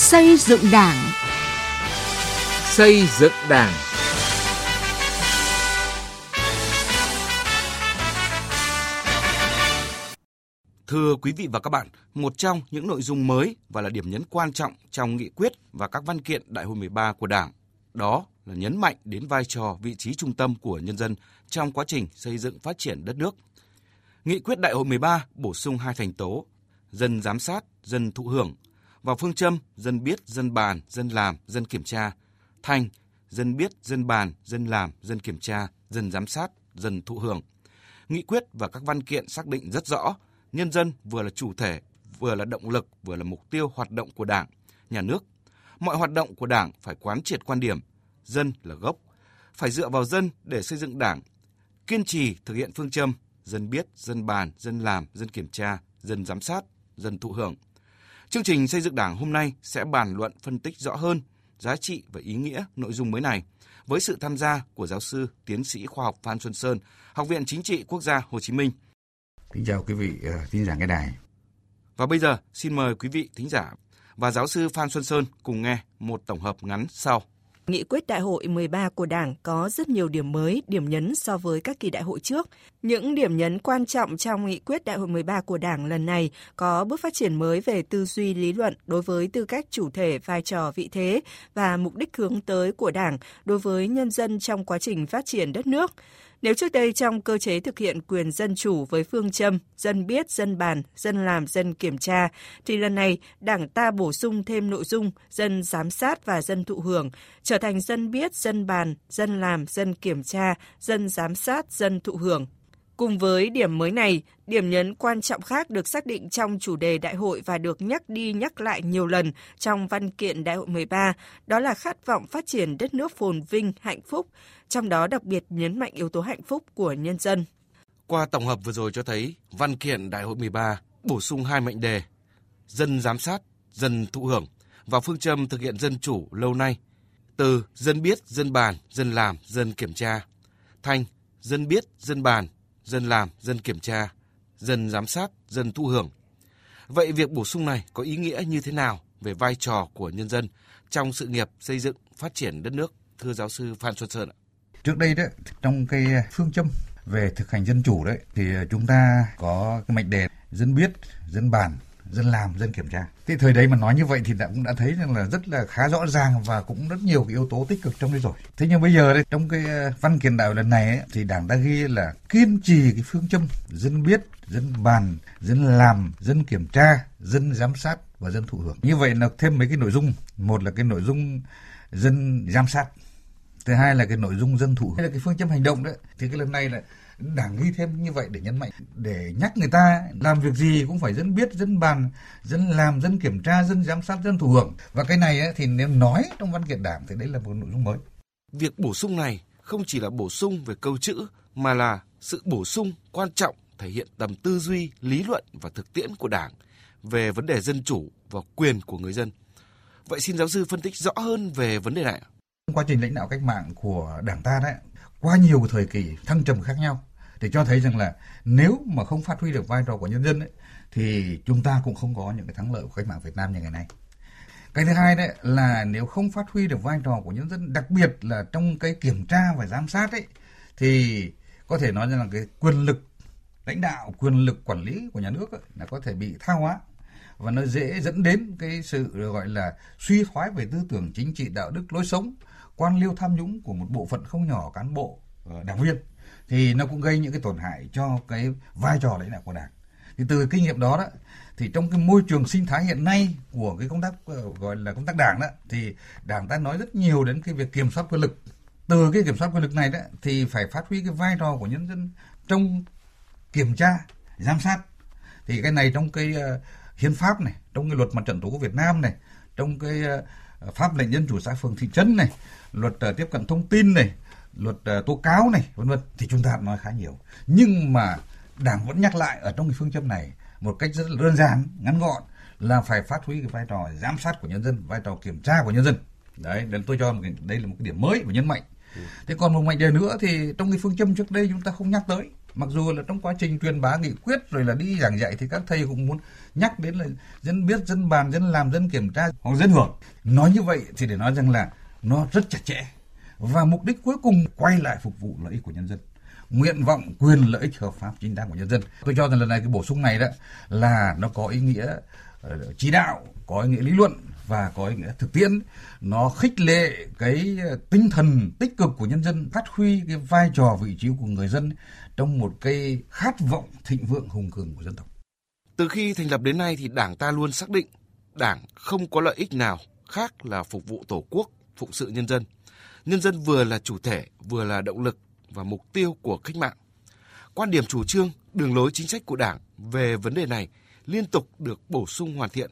Xây dựng Đảng. Xây dựng Đảng. Thưa quý vị và các bạn, một trong những nội dung mới và là điểm nhấn quan trọng trong nghị quyết và các văn kiện Đại hội 13 của Đảng, đó là nhấn mạnh đến vai trò, vị trí trung tâm của nhân dân trong quá trình xây dựng phát triển đất nước. Nghị quyết Đại hội 13 bổ sung hai thành tố, dân giám sát, dân thụ hưởng, và phương châm dân biết, dân bàn, dân làm, dân kiểm tra, thành dân biết, dân bàn, dân làm, dân kiểm tra, dân giám sát, dân thụ hưởng. Nghị quyết và các văn kiện xác định rất rõ, nhân dân vừa là chủ thể, vừa là động lực, vừa là mục tiêu hoạt động của Đảng, nhà nước. Mọi hoạt động của Đảng phải quán triệt quan điểm, dân là gốc, phải dựa vào dân để xây dựng Đảng. Kiên trì thực hiện phương châm dân biết, dân bàn, dân làm, dân kiểm tra, dân giám sát, dân thụ hưởng. Chương trình xây dựng Đảng hôm nay sẽ bàn luận phân tích rõ hơn giá trị và ý nghĩa nội dung mới này với sự tham gia của giáo sư, tiến sĩ khoa học Phan Xuân Sơn, Học viện Chính trị Quốc gia Hồ Chí Minh. Kính chào quý vị thính giả nghe đài. Và bây giờ xin mời quý vị thính giả và giáo sư Phan Xuân Sơn cùng nghe một tổng hợp ngắn sau. Nghị quyết Đại hội 13 của Đảng có rất nhiều điểm mới, điểm nhấn so với các kỳ đại hội trước. Những điểm nhấn quan trọng trong Nghị quyết Đại hội 13 của Đảng lần này có bước phát triển mới về tư duy lý luận đối với tư cách chủ thể, vai trò, vị thế và mục đích hướng tới của Đảng đối với nhân dân trong quá trình phát triển đất nước. Nếu trước đây trong cơ chế thực hiện quyền dân chủ với phương châm dân biết, dân bàn, dân làm, dân kiểm tra, thì lần này Đảng ta bổ sung thêm nội dung dân giám sát và dân thụ hưởng, trở thành dân biết, dân bàn, dân làm, dân kiểm tra, dân giám sát, dân thụ hưởng. Cùng với điểm mới này, điểm nhấn quan trọng khác được xác định trong chủ đề đại hội và được nhắc đi nhắc lại nhiều lần trong văn kiện Đại hội 13, đó là khát vọng phát triển đất nước phồn vinh, hạnh phúc, trong đó đặc biệt nhấn mạnh yếu tố hạnh phúc của nhân dân. Qua tổng hợp vừa rồi cho thấy, văn kiện Đại hội 13 bổ sung hai mệnh đề, dân giám sát, dân thụ hưởng và phương châm thực hiện dân chủ lâu nay, từ dân biết, dân bàn, dân làm, dân kiểm tra, thành dân biết, dân bàn, dân làm, dân kiểm tra, dân giám sát, dân thụ hưởng. Vậy việc bổ sung này có ý nghĩa như thế nào về vai trò của nhân dân trong sự nghiệp xây dựng, phát triển đất nước, thưa giáo sư Phan Xuân Sơn ạ? Trước đây đó, trong cái phương châm về thực hành dân chủ đấy, thì chúng ta có cái mệnh đề dân biết, dân bàn, dân làm, dân kiểm tra. Thế thời đấy mà nói như vậy thì cũng đã thấy rằng là rất là khá rõ ràng và cũng rất nhiều cái yếu tố tích cực trong đấy rồi. Thế nhưng bây giờ đây, trong cái văn kiện đại hội lần này ấy, thì Đảng đã ghi là kiên trì cái phương châm dân biết, dân bàn, dân làm, dân kiểm tra, dân giám sát và dân thụ hưởng. Như vậy là thêm mấy cái nội dung, một là cái nội dung dân giám sát, thứ hai là cái nội dung dân thụ hưởng. Thế là cái phương châm hành động đấy, thì cái lần này là Đảng ghi thêm như vậy để nhấn mạnh, để nhắc người ta làm việc gì cũng phải dân biết, dân bàn, dân làm, dân kiểm tra, dân giám sát, dân thụ hưởng. Và cái này ấy, thì nếu nói trong văn kiện Đảng thì đấy là một nội dung mới. Việc bổ sung này không chỉ là bổ sung về câu chữ mà là sự bổ sung quan trọng thể hiện tầm tư duy, lý luận và thực tiễn của Đảng về vấn đề dân chủ và quyền của người dân. Vậy xin giáo sư phân tích rõ hơn về vấn đề này. Trong quá trình lãnh đạo cách mạng của Đảng ta đấy, qua nhiều thời kỳ thăng trầm khác nhau, để cho thấy rằng là nếu mà không phát huy được vai trò của nhân dân ấy, thì chúng ta cũng không có những cái thắng lợi của cách mạng Việt Nam như ngày nay. Cái thứ hai đấy là nếu không phát huy được vai trò của nhân dân, đặc biệt là trong cái kiểm tra và giám sát ấy, thì có thể nói rằng là cái quyền lực lãnh đạo, quyền lực quản lý của nhà nước ấy, là có thể bị tha hóa và nó dễ dẫn đến cái sự gọi là suy thoái về tư tưởng chính trị, đạo đức, lối sống, quan liêu tham nhũng của một bộ phận không nhỏ cán bộ, đảng viên. Thì nó cũng gây những cái tổn hại cho cái vai trò lãnh đạo của Đảng. Thì từ kinh nghiệm đó, thì trong cái môi trường sinh thái hiện nay của cái công tác gọi là công tác Đảng đó, thì Đảng ta nói rất nhiều đến cái việc kiểm soát quyền lực. Từ cái kiểm soát quyền lực này đó thì phải phát huy cái vai trò của nhân dân trong kiểm tra, giám sát. Thì cái này trong cái hiến pháp này, trong cái luật Mặt trận Tổ quốc Việt Nam này, trong cái pháp lệnh dân chủ xã phường thị trấn này, luật tiếp cận thông tin này, luật tố cáo này, vân vân, thì chúng ta nói khá nhiều. Nhưng mà Đảng vẫn nhắc lại ở trong cái phương châm này một cách rất là đơn giản, ngắn gọn là phải phát huy cái vai trò giám sát của nhân dân, vai trò kiểm tra của nhân dân. Đấy, tôi cho một cái, đây là một cái điểm mới và nhấn mạnh. Thế còn một mệnh đề nữa thì trong cái phương châm trước đây chúng ta không nhắc tới, Mặc dù là trong quá trình truyền bá nghị quyết rồi là đi giảng dạy thì các thầy cũng muốn nhắc đến là dân biết, dân bàn, dân làm, dân kiểm tra hoặc dân hưởng. Nói như vậy thì để nói rằng là nó rất chặt chẽ. Và mục đích cuối cùng quay lại phục vụ lợi ích của nhân dân. Nguyện vọng, quyền lợi ích hợp pháp chính đáng của nhân dân. Tôi cho rằng lần này cái bổ sung này đó là nó có ý nghĩa chỉ đạo, có ý nghĩa lý luận và có ý nghĩa thực tiễn. Nó khích lệ cái tinh thần tích cực của nhân dân, phát huy cái vai trò vị trí của người dân trong một cái khát vọng thịnh vượng hùng cường của dân tộc. Từ khi thành lập đến nay thì Đảng ta luôn xác định Đảng không có lợi ích nào khác là phục vụ Tổ quốc, phụng sự nhân dân. Nhân dân vừa là chủ thể, vừa là động lực và mục tiêu của cách mạng. Quan điểm chủ trương, đường lối chính sách của Đảng về vấn đề này liên tục được bổ sung hoàn thiện.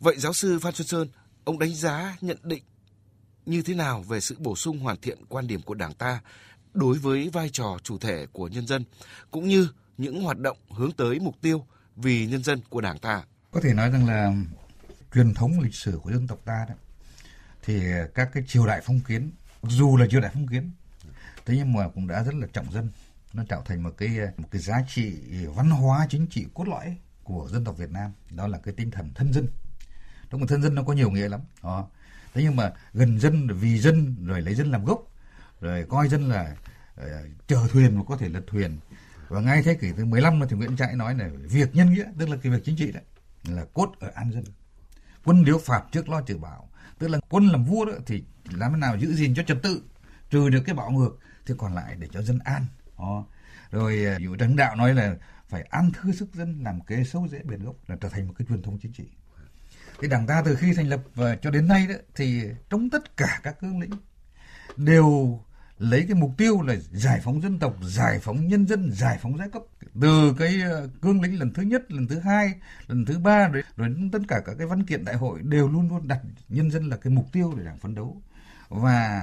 Vậy giáo sư Phan Xuân Sơn, ông đánh giá nhận định như thế nào về sự bổ sung hoàn thiện quan điểm của Đảng ta đối với vai trò chủ thể của nhân dân, cũng như những hoạt động hướng tới mục tiêu vì nhân dân của Đảng ta? Có thể nói rằng là truyền thống lịch sử của dân tộc ta đó, thì các cái triều đại phong kiến, dù là triều đại phong kiến, thế nhưng mà cũng đã rất là trọng dân. Nó tạo thành một cái giá trị văn hóa chính trị cốt lõi của dân tộc Việt Nam, đó là cái tinh thần thân dân. Trong thân dân nó có nhiều nghĩa lắm. Đó. Thế nhưng mà gần dân, vì dân, rồi lấy dân làm gốc, rồi coi dân là chèo thuyền mà có thể lật thuyền. Và ngay thế kỷ thứ 15 thì Nguyễn Trãi nói là việc nhân nghĩa, tức là cái việc chính trị đấy, là cốt ở an dân. Quân điếu phạt trước lo trừ bạo, tức là quân làm vua đó thì làm thế nào giữ gìn cho trật tự, trừ được cái bạo ngược, thì còn lại để cho dân an. Đó. Rồi Vũ Trấn Đạo nói là phải an thư sức dân, làm kế sâu rễ bền gốc, là trở thành một cái truyền thống chính trị. Thì Đảng ta từ khi thành lập và cho đến nay đó, thì trong tất cả các cương lĩnh đều lấy cái mục tiêu là giải phóng dân tộc, giải phóng nhân dân, giải phóng giai cấp. Từ cái cương lĩnh lần thứ nhất, lần thứ hai, lần thứ ba, rồi tất cả các cái văn kiện đại hội đều luôn luôn đặt nhân dân là cái mục tiêu để Đảng phấn đấu. Và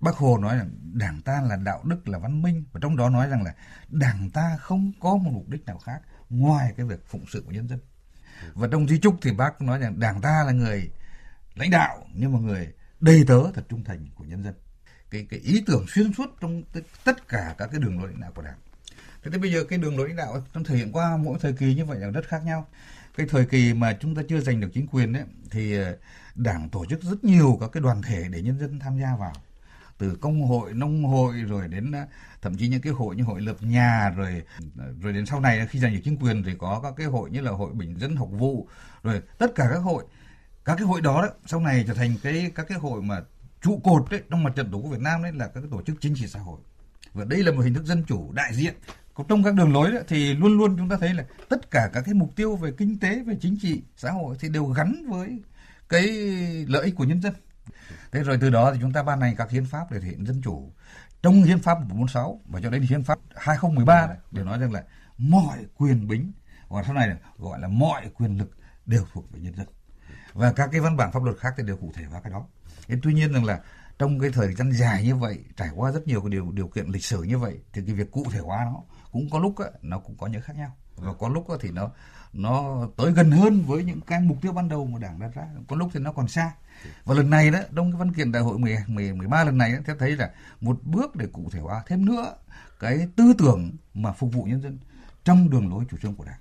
Bác Hồ nói rằng Đảng ta là đạo đức, là văn minh. Và trong đó nói rằng là Đảng ta không có một mục đích nào khác ngoài cái việc phụng sự của nhân dân. Và trong di chúc thì Bác nói rằng Đảng ta là người lãnh đạo, nhưng mà người đầy tớ thật trung thành của nhân dân. Cái ý tưởng xuyên suốt trong tất cả các cái đường lối lãnh đạo của Đảng. Thế thì bây giờ cái đường lối lãnh đạo trong thể hiện qua mỗi thời kỳ như vậy là rất khác nhau. Cái thời kỳ mà chúng ta chưa giành được chính quyền ấy, thì Đảng tổ chức rất nhiều các cái đoàn thể để nhân dân tham gia vào. Từ công hội, nông hội, rồi đến thậm chí những cái hội như hội lập nhà, rồi đến sau này khi giành được chính quyền thì có các cái hội như là hội bình dân học vụ, rồi tất cả các hội, các cái hội đó sau này trở thành các cái hội mà trụ cột đấy trong Mặt trận Tổ quốc Việt Nam, đấy là các cái tổ chức chính trị xã hội. Và đây là một hình thức dân chủ đại diện. Còn trong các đường lối đó, thì luôn luôn chúng ta thấy là tất cả các cái mục tiêu về kinh tế, về chính trị xã hội thì đều gắn với cái lợi ích của nhân dân. Thế rồi từ đó thì chúng ta ban hành các hiến pháp để thể hiện dân chủ. Trong hiến pháp 146 và cho đến hiến pháp 2013 đấy, để nói rằng là mọi quyền bính, và sau này gọi là mọi quyền lực đều thuộc về nhân dân. Và các cái văn bản pháp luật khác thì đều cụ thể vào cái đó. Tuy nhiên rằng là trong cái thời gian dài như vậy, trải qua rất nhiều cái điều kiện lịch sử như vậy, thì cái việc cụ thể hóa nó cũng có lúc nó cũng có những khác nhau, và có lúc thì nó tới gần hơn với những cái mục tiêu ban đầu mà Đảng đặt ra, có lúc thì nó còn xa. Và lần này đó, trong cái văn kiện đại hội 13 lần này thì thấy là một bước để cụ thể hóa thêm nữa cái tư tưởng mà phục vụ nhân dân trong đường lối chủ trương của Đảng.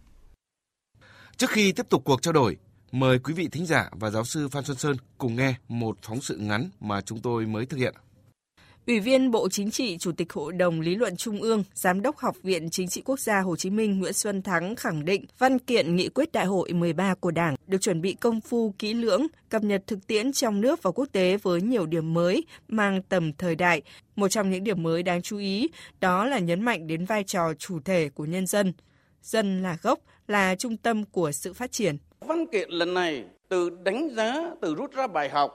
Trước khi tiếp tục cuộc trao đổi, mời quý vị thính giả và giáo sư Phan Xuân Sơn cùng nghe một phóng sự ngắn mà chúng tôi mới thực hiện. Ủy viên Bộ Chính trị, Chủ tịch Hội đồng Lý luận Trung ương, Giám đốc Học viện Chính trị Quốc gia Hồ Chí Minh Nguyễn Xuân Thắng khẳng định văn kiện nghị quyết Đại hội 13 của Đảng được chuẩn bị công phu kỹ lưỡng, cập nhật thực tiễn trong nước và quốc tế với nhiều điểm mới mang tầm thời đại. Một trong những điểm mới đáng chú ý đó là nhấn mạnh đến vai trò chủ thể của nhân dân. Dân là gốc, là trung tâm của sự phát triển. Văn kiện lần này từ đánh giá, từ rút ra bài học,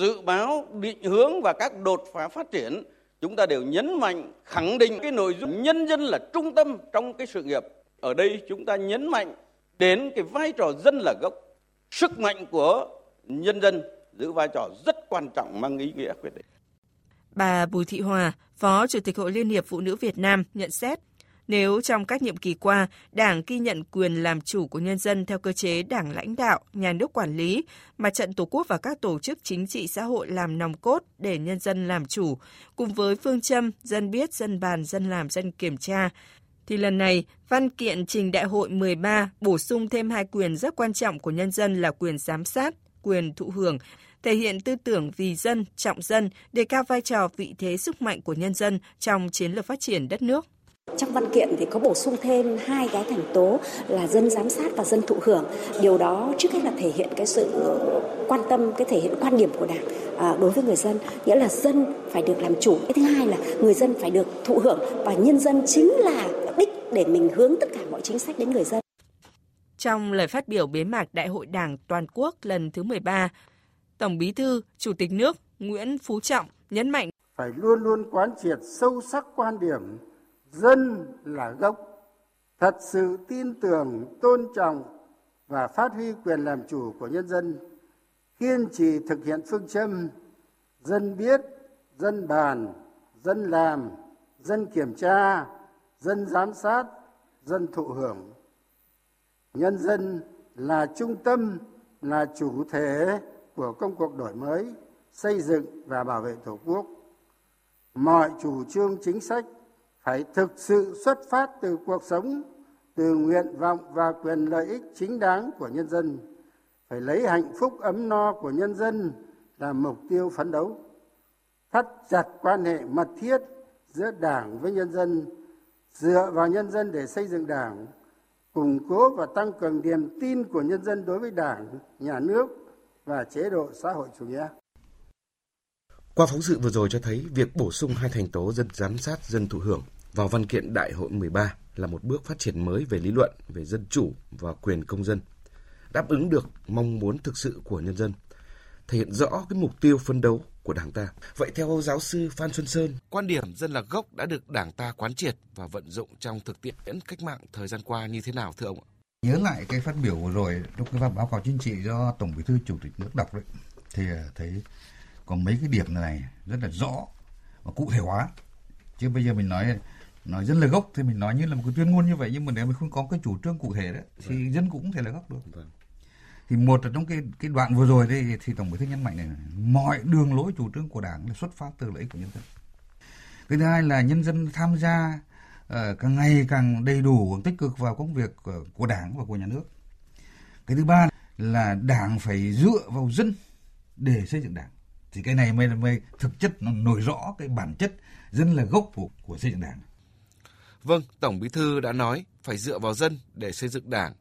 dự báo, định hướng và các đột phá phát triển, chúng ta đều nhấn mạnh khẳng định cái nội dung nhân dân là trung tâm trong cái sự nghiệp. Ở đây chúng ta nhấn mạnh đến cái vai trò dân là gốc, sức mạnh của nhân dân giữ vai trò rất quan trọng mang ý nghĩa quyết định. Bà Bùi Thị Hòa, Phó Chủ tịch Hội Liên hiệp Phụ nữ Việt Nam nhận xét nếu trong các nhiệm kỳ qua, Đảng ghi nhận quyền làm chủ của nhân dân theo cơ chế Đảng lãnh đạo, nhà nước quản lý, Mặt trận Tổ quốc và các tổ chức chính trị xã hội làm nòng cốt để nhân dân làm chủ, cùng với phương châm dân biết, dân bàn, dân làm, dân kiểm tra, thì lần này, văn kiện trình Đại hội 13 bổ sung thêm hai quyền rất quan trọng của nhân dân là quyền giám sát, quyền thụ hưởng, thể hiện tư tưởng vì dân, trọng dân, đề cao vai trò vị thế sức mạnh của nhân dân trong chiến lược phát triển đất nước. Trong văn kiện thì có bổ sung thêm hai cái thành tố là dân giám sát và dân thụ hưởng. Điều đó trước hết là thể hiện cái sự quan tâm, cái thể hiện quan điểm của Đảng đối với người dân, nghĩa là dân phải được làm chủ. Cái thứ hai là người dân phải được thụ hưởng và nhân dân chính là đích để mình hướng tất cả mọi chính sách đến người dân. Trong lời phát biểu bế mạc Đại hội Đảng toàn quốc lần thứ 13, Tổng Bí thư, Chủ tịch nước Nguyễn Phú Trọng nhấn mạnh phải luôn luôn quán triệt sâu sắc quan điểm dân là gốc, thật sự tin tưởng, tôn trọng và phát huy quyền làm chủ của nhân dân, kiên trì thực hiện phương châm dân biết, dân bàn, dân làm, dân kiểm tra, dân giám sát, dân thụ hưởng. Nhân dân là trung tâm, là chủ thể của công cuộc đổi mới, xây dựng và bảo vệ Tổ quốc. Mọi chủ trương chính sách phải thực sự xuất phát từ cuộc sống, từ nguyện vọng và quyền lợi ích chính đáng của nhân dân, phải lấy hạnh phúc ấm no của nhân dân làm mục tiêu phấn đấu, thắt chặt quan hệ mật thiết giữa Đảng với nhân dân, dựa vào nhân dân để xây dựng Đảng, củng cố và tăng cường niềm tin của nhân dân đối với Đảng, nhà nước và chế độ xã hội chủ nghĩa. Qua phóng sự vừa rồi cho thấy việc bổ sung hai thành tố dân giám sát, dân thụ hưởng vào văn kiện Đại hội 13 là một bước phát triển mới về lý luận, về dân chủ và quyền công dân, đáp ứng được mong muốn thực sự của nhân dân, thể hiện rõ cái mục tiêu phấn đấu của Đảng ta. Vậy theo giáo sư Phan Xuân Sơn, quan điểm dân là gốc đã được Đảng ta quán triệt và vận dụng trong thực tiễn cách mạng thời gian qua như thế nào thưa ông ạ? Nhớ lại cái phát biểu vừa rồi trong cái báo cáo chính trị do Tổng Bí thư Chủ tịch nước đọc đấy, thì thấy còn mấy cái điểm này rất là rõ và cụ thể hóa. Chứ bây giờ mình nói dân là gốc thì mình nói như là một cái tuyên ngôn như vậy, nhưng mà nếu mình không có cái chủ trương cụ thể đấy thì dân cũng không thể là gốc được. Thì một là trong cái đoạn vừa rồi đấy, thì Tổng Bí thư nhấn mạnh này, mọi đường lối chủ trương của Đảng là xuất phát từ lợi ích của nhân dân. Cái thứ hai là nhân dân tham gia càng ngày càng đầy đủ, tích cực vào công việc của Đảng và của nhà nước. Cái thứ ba là Đảng phải dựa vào dân để xây dựng Đảng. Thì cái này mới thực chất nó nổi rõ cái bản chất dân là gốc của xây dựng Đảng. Vâng, Tổng Bí thư đã nói phải dựa vào dân để xây dựng Đảng.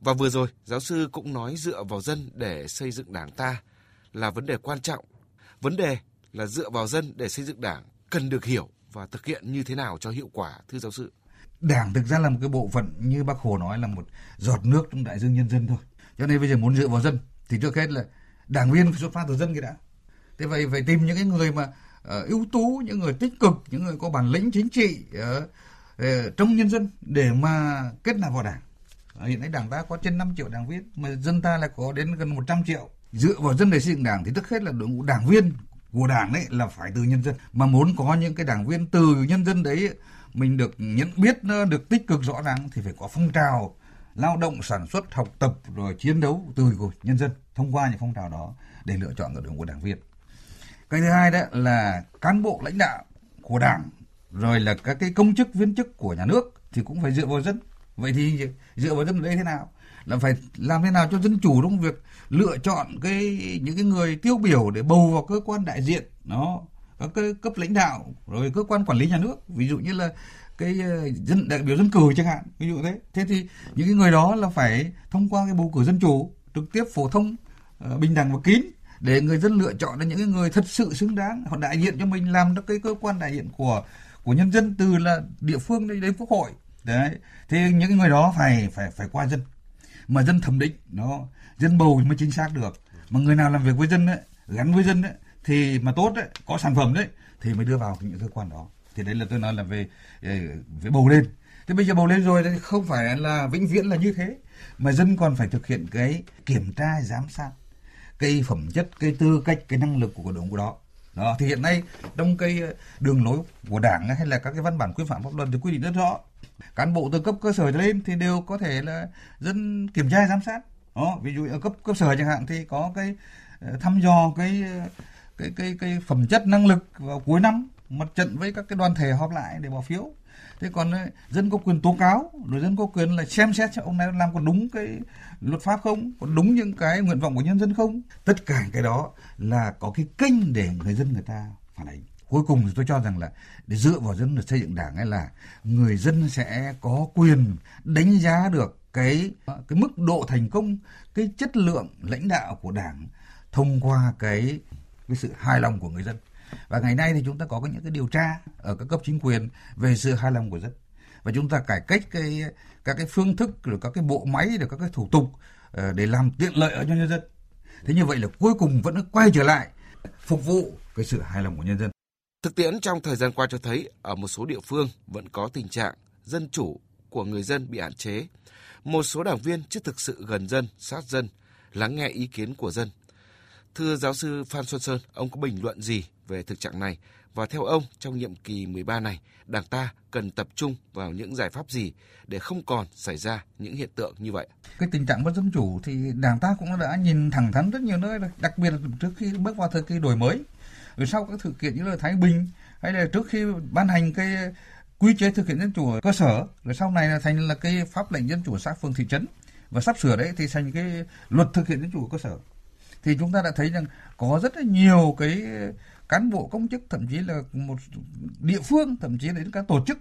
Và vừa rồi, giáo sư cũng nói dựa vào dân để xây dựng Đảng ta là vấn đề quan trọng. Vấn đề là dựa vào dân để xây dựng Đảng cần được hiểu và thực hiện như thế nào cho hiệu quả, thưa giáo sư? Đảng thực ra là một cái bộ phận, như Bác Hồ nói, là một giọt nước trong đại dương nhân dân thôi. Cho nên bây giờ muốn dựa vào dân thì trước hết là đảng viên phải xuất phát từ dân cái đã. Thế vậy phải tìm những cái người mà ưu tú, những người tích cực, những người có bản lĩnh chính trị trong nhân dân để mà kết nạp vào Đảng. Hiện nay Đảng ta có trên 5 triệu đảng viên, mà dân ta là có đến gần 100 triệu. Dựa vào dân để xây dựng Đảng thì trước hết là đội ngũ đảng viên của Đảng đấy là phải từ nhân dân. Mà muốn có những cái đảng viên từ nhân dân đấy mình được nhận biết, được tích cực rõ ràng thì phải có phong trào lao động, sản xuất, học tập rồi chiến đấu từ của nhân dân, thông qua những phong trào đó để lựa chọn đội ngũ của đảng viên. Cái thứ hai đó là cán bộ lãnh đạo của Đảng, rồi là các cái công chức viên chức của nhà nước thì cũng phải dựa vào dân. Vậy thì dựa vào dân ở đây thế nào? Là phải làm thế nào cho dân chủ trong việc lựa chọn những người tiêu biểu để bầu vào cơ quan đại diện, nó các cấp lãnh đạo rồi cơ quan quản lý nhà nước, ví dụ như là đại biểu dân cử chẳng hạn, ví dụ thế. Thế thì những cái người đó là phải thông qua cái bầu cử dân chủ trực tiếp, phổ thông, bình đẳng và kín để người dân lựa chọn ra những cái người thật sự xứng đáng họ đại diện cho mình, làm cho cái cơ quan đại diện của nhân dân từ là địa phương đến quốc hội. Đấy. Thế những người đó phải qua dân, mà dân thẩm định, nó dân bầu mới chính xác được. Mà người nào làm việc với dân ấy, gắn với dân ấy, thì mà tốt đấy, có sản phẩm đấy thì mới đưa vào những cơ quan đó. Thì đấy là tôi nói là về bầu lên. Thế bây giờ bầu lên rồi thì không phải là vĩnh viễn là như thế, mà dân còn phải thực hiện cái kiểm tra, giám sát, cái phẩm chất, cái tư cách, cái năng lực của đội ngũ đó. Đó, thì hiện nay trong cái đường lối của Đảng hay là các cái văn bản quy phạm pháp luật thì quy định rất rõ, cán bộ từ cấp cơ sở trở lên thì đều có thể là dân kiểm tra giám sát. Đó, ví dụ ở cấp sở chẳng hạn thì có cái thăm dò cái phẩm chất năng lực vào cuối năm, mặt trận với các cái đoàn thể họp lại để bỏ phiếu. Thế còn dân có quyền tố cáo, rồi dân có quyền là xem xét cho ông này làm có đúng cái luật pháp không, có đúng những cái nguyện vọng của nhân dân không. Tất cả cái đó là có cái kênh để người dân người ta phản ánh. Cuối cùng thì tôi cho rằng là để dựa vào dân để xây dựng Đảng ấy là người dân sẽ có quyền đánh giá được cái mức độ thành công, cái chất lượng lãnh đạo của Đảng thông qua cái sự hài lòng của người dân. Và ngày nay thì chúng ta có những cái điều tra ở các cấp chính quyền về sự hài lòng của dân. Và chúng ta cải cách các cái phương thức, rồi các cái bộ máy, rồi các cái thủ tục để làm tiện lợi ở cho nhân dân. Thế như vậy là cuối cùng vẫn quay trở lại phục vụ cái sự hài lòng của nhân dân. Thực tiễn trong thời gian qua cho thấy ở một số địa phương vẫn có tình trạng dân chủ của người dân bị hạn chế. Một số đảng viên chưa thực sự gần dân, sát dân, lắng nghe ý kiến của dân. Thưa giáo sư Phan Xuân Sơn, ông có bình luận gì về thực trạng này? Và theo ông, trong nhiệm kỳ 13 này, Đảng ta cần tập trung vào những giải pháp gì để không còn xảy ra những hiện tượng như vậy? Cái tình trạng bất dân chủ thì Đảng ta cũng đã nhìn thẳng thắn rất nhiều nơi rồi. Đặc biệt là trước khi bước vào thời kỳ đổi mới, rồi sau các sự kiện như là Thái Bình, hay là trước khi ban hành cái quy chế thực hiện dân chủ ở cơ sở, rồi sau này là thành là cái pháp lệnh dân chủ xã phường thị trấn, và sắp sửa đấy thì thành cái luật thực hiện dân chủ ở cơ sở. Thì chúng ta đã thấy rằng có rất là nhiều cái cán bộ công chức, thậm chí là một địa phương, thậm chí đến các tổ chức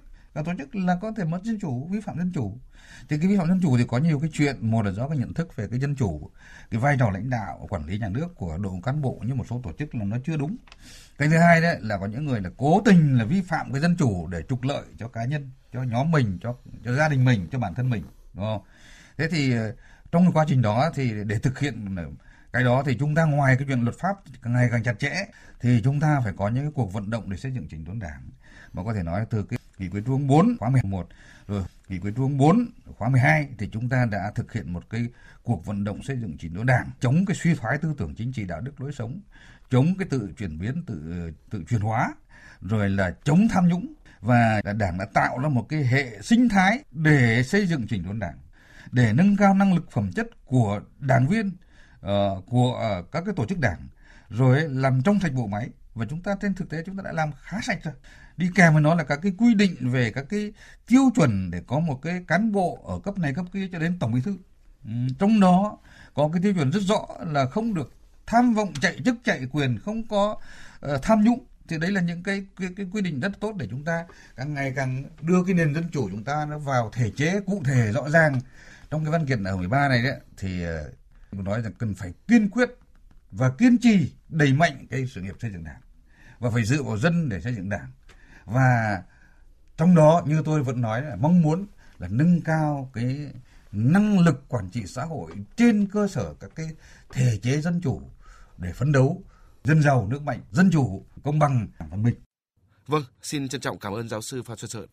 là có thể mất dân chủ, vi phạm dân chủ. Thì cái vi phạm dân chủ thì có nhiều cái chuyện, một là do cái nhận thức về cái dân chủ, cái vai trò lãnh đạo quản lý nhà nước của đội ngũ cán bộ như một số tổ chức là nó chưa đúng. Cái thứ hai đấy là có những người là cố tình là vi phạm cái dân chủ để trục lợi cho cá nhân, cho nhóm mình, cho gia đình mình, cho bản thân mình, đúng không? Thế thì trong cái quá trình đó thì để thực hiện cái đó thì chúng ta ngoài cái chuyện luật pháp ngày càng chặt chẽ thì chúng ta phải có những cái cuộc vận động để xây dựng chỉnh đốn Đảng, mà có thể nói từ cái nghị quyết Trung ương 4 khóa 11 rồi nghị quyết Trung ương 4 khóa 12 thì chúng ta đã thực hiện một cái cuộc vận động xây dựng chỉnh đốn Đảng, chống cái suy thoái tư tưởng chính trị, đạo đức, lối sống, chống cái tự chuyển biến, tự chuyển hóa, rồi là chống tham nhũng, và Đảng đã tạo ra một cái hệ sinh thái để xây dựng chỉnh đốn Đảng, để nâng cao năng lực phẩm chất của đảng viên, của các cái tổ chức đảng, rồi làm trong sạch bộ máy. Và chúng ta trên thực tế chúng ta đã làm khá sạch rồi. Đi kèm với nó là các cái quy định về các cái tiêu chuẩn để có một cái cán bộ ở cấp này cấp kia cho đến tổng bí thư. Trong đó có cái tiêu chuẩn rất rõ là không được tham vọng, chạy chức chạy quyền, không có tham nhũng. Thì đấy là những cái quy định rất tốt để chúng ta càng ngày càng đưa cái nền dân chủ chúng ta nó vào thể chế cụ thể rõ ràng. Trong cái văn kiện ở 13 này đấy thì nói rằng cần phải kiên quyết và kiên trì đẩy mạnh cái sự nghiệp xây dựng Đảng, và phải dựa vào dân để xây dựng Đảng, và trong đó như tôi vẫn nói là mong muốn là nâng cao cái năng lực quản trị xã hội trên cơ sở các cái thể chế dân chủ để phấn đấu dân giàu nước mạnh, dân chủ, công bằng, văn minh. Vâng, xin trân trọng cảm ơn giáo sư Phan Xuân Sơn.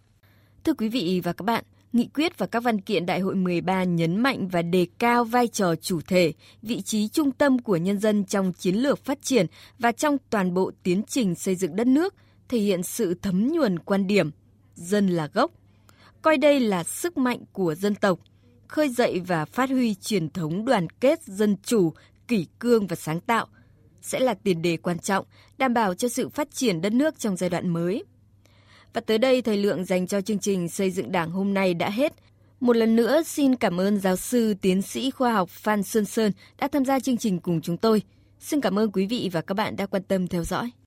Thưa quý vị và các bạn, Nghị quyết và các văn kiện Đại hội 13 nhấn mạnh và đề cao vai trò chủ thể, vị trí trung tâm của nhân dân trong chiến lược phát triển và trong toàn bộ tiến trình xây dựng đất nước, thể hiện sự thấm nhuần quan điểm dân là gốc, coi đây là sức mạnh của dân tộc, khơi dậy và phát huy truyền thống đoàn kết, dân chủ, kỷ cương và sáng tạo sẽ là tiền đề quan trọng đảm bảo cho sự phát triển đất nước trong giai đoạn mới. Và tới đây, thời lượng dành cho chương trình Xây dựng Đảng hôm nay đã hết. Một lần nữa, xin cảm ơn giáo sư, tiến sĩ khoa học Phan Xuân Sơn đã tham gia chương trình cùng chúng tôi. Xin cảm ơn quý vị và các bạn đã quan tâm theo dõi.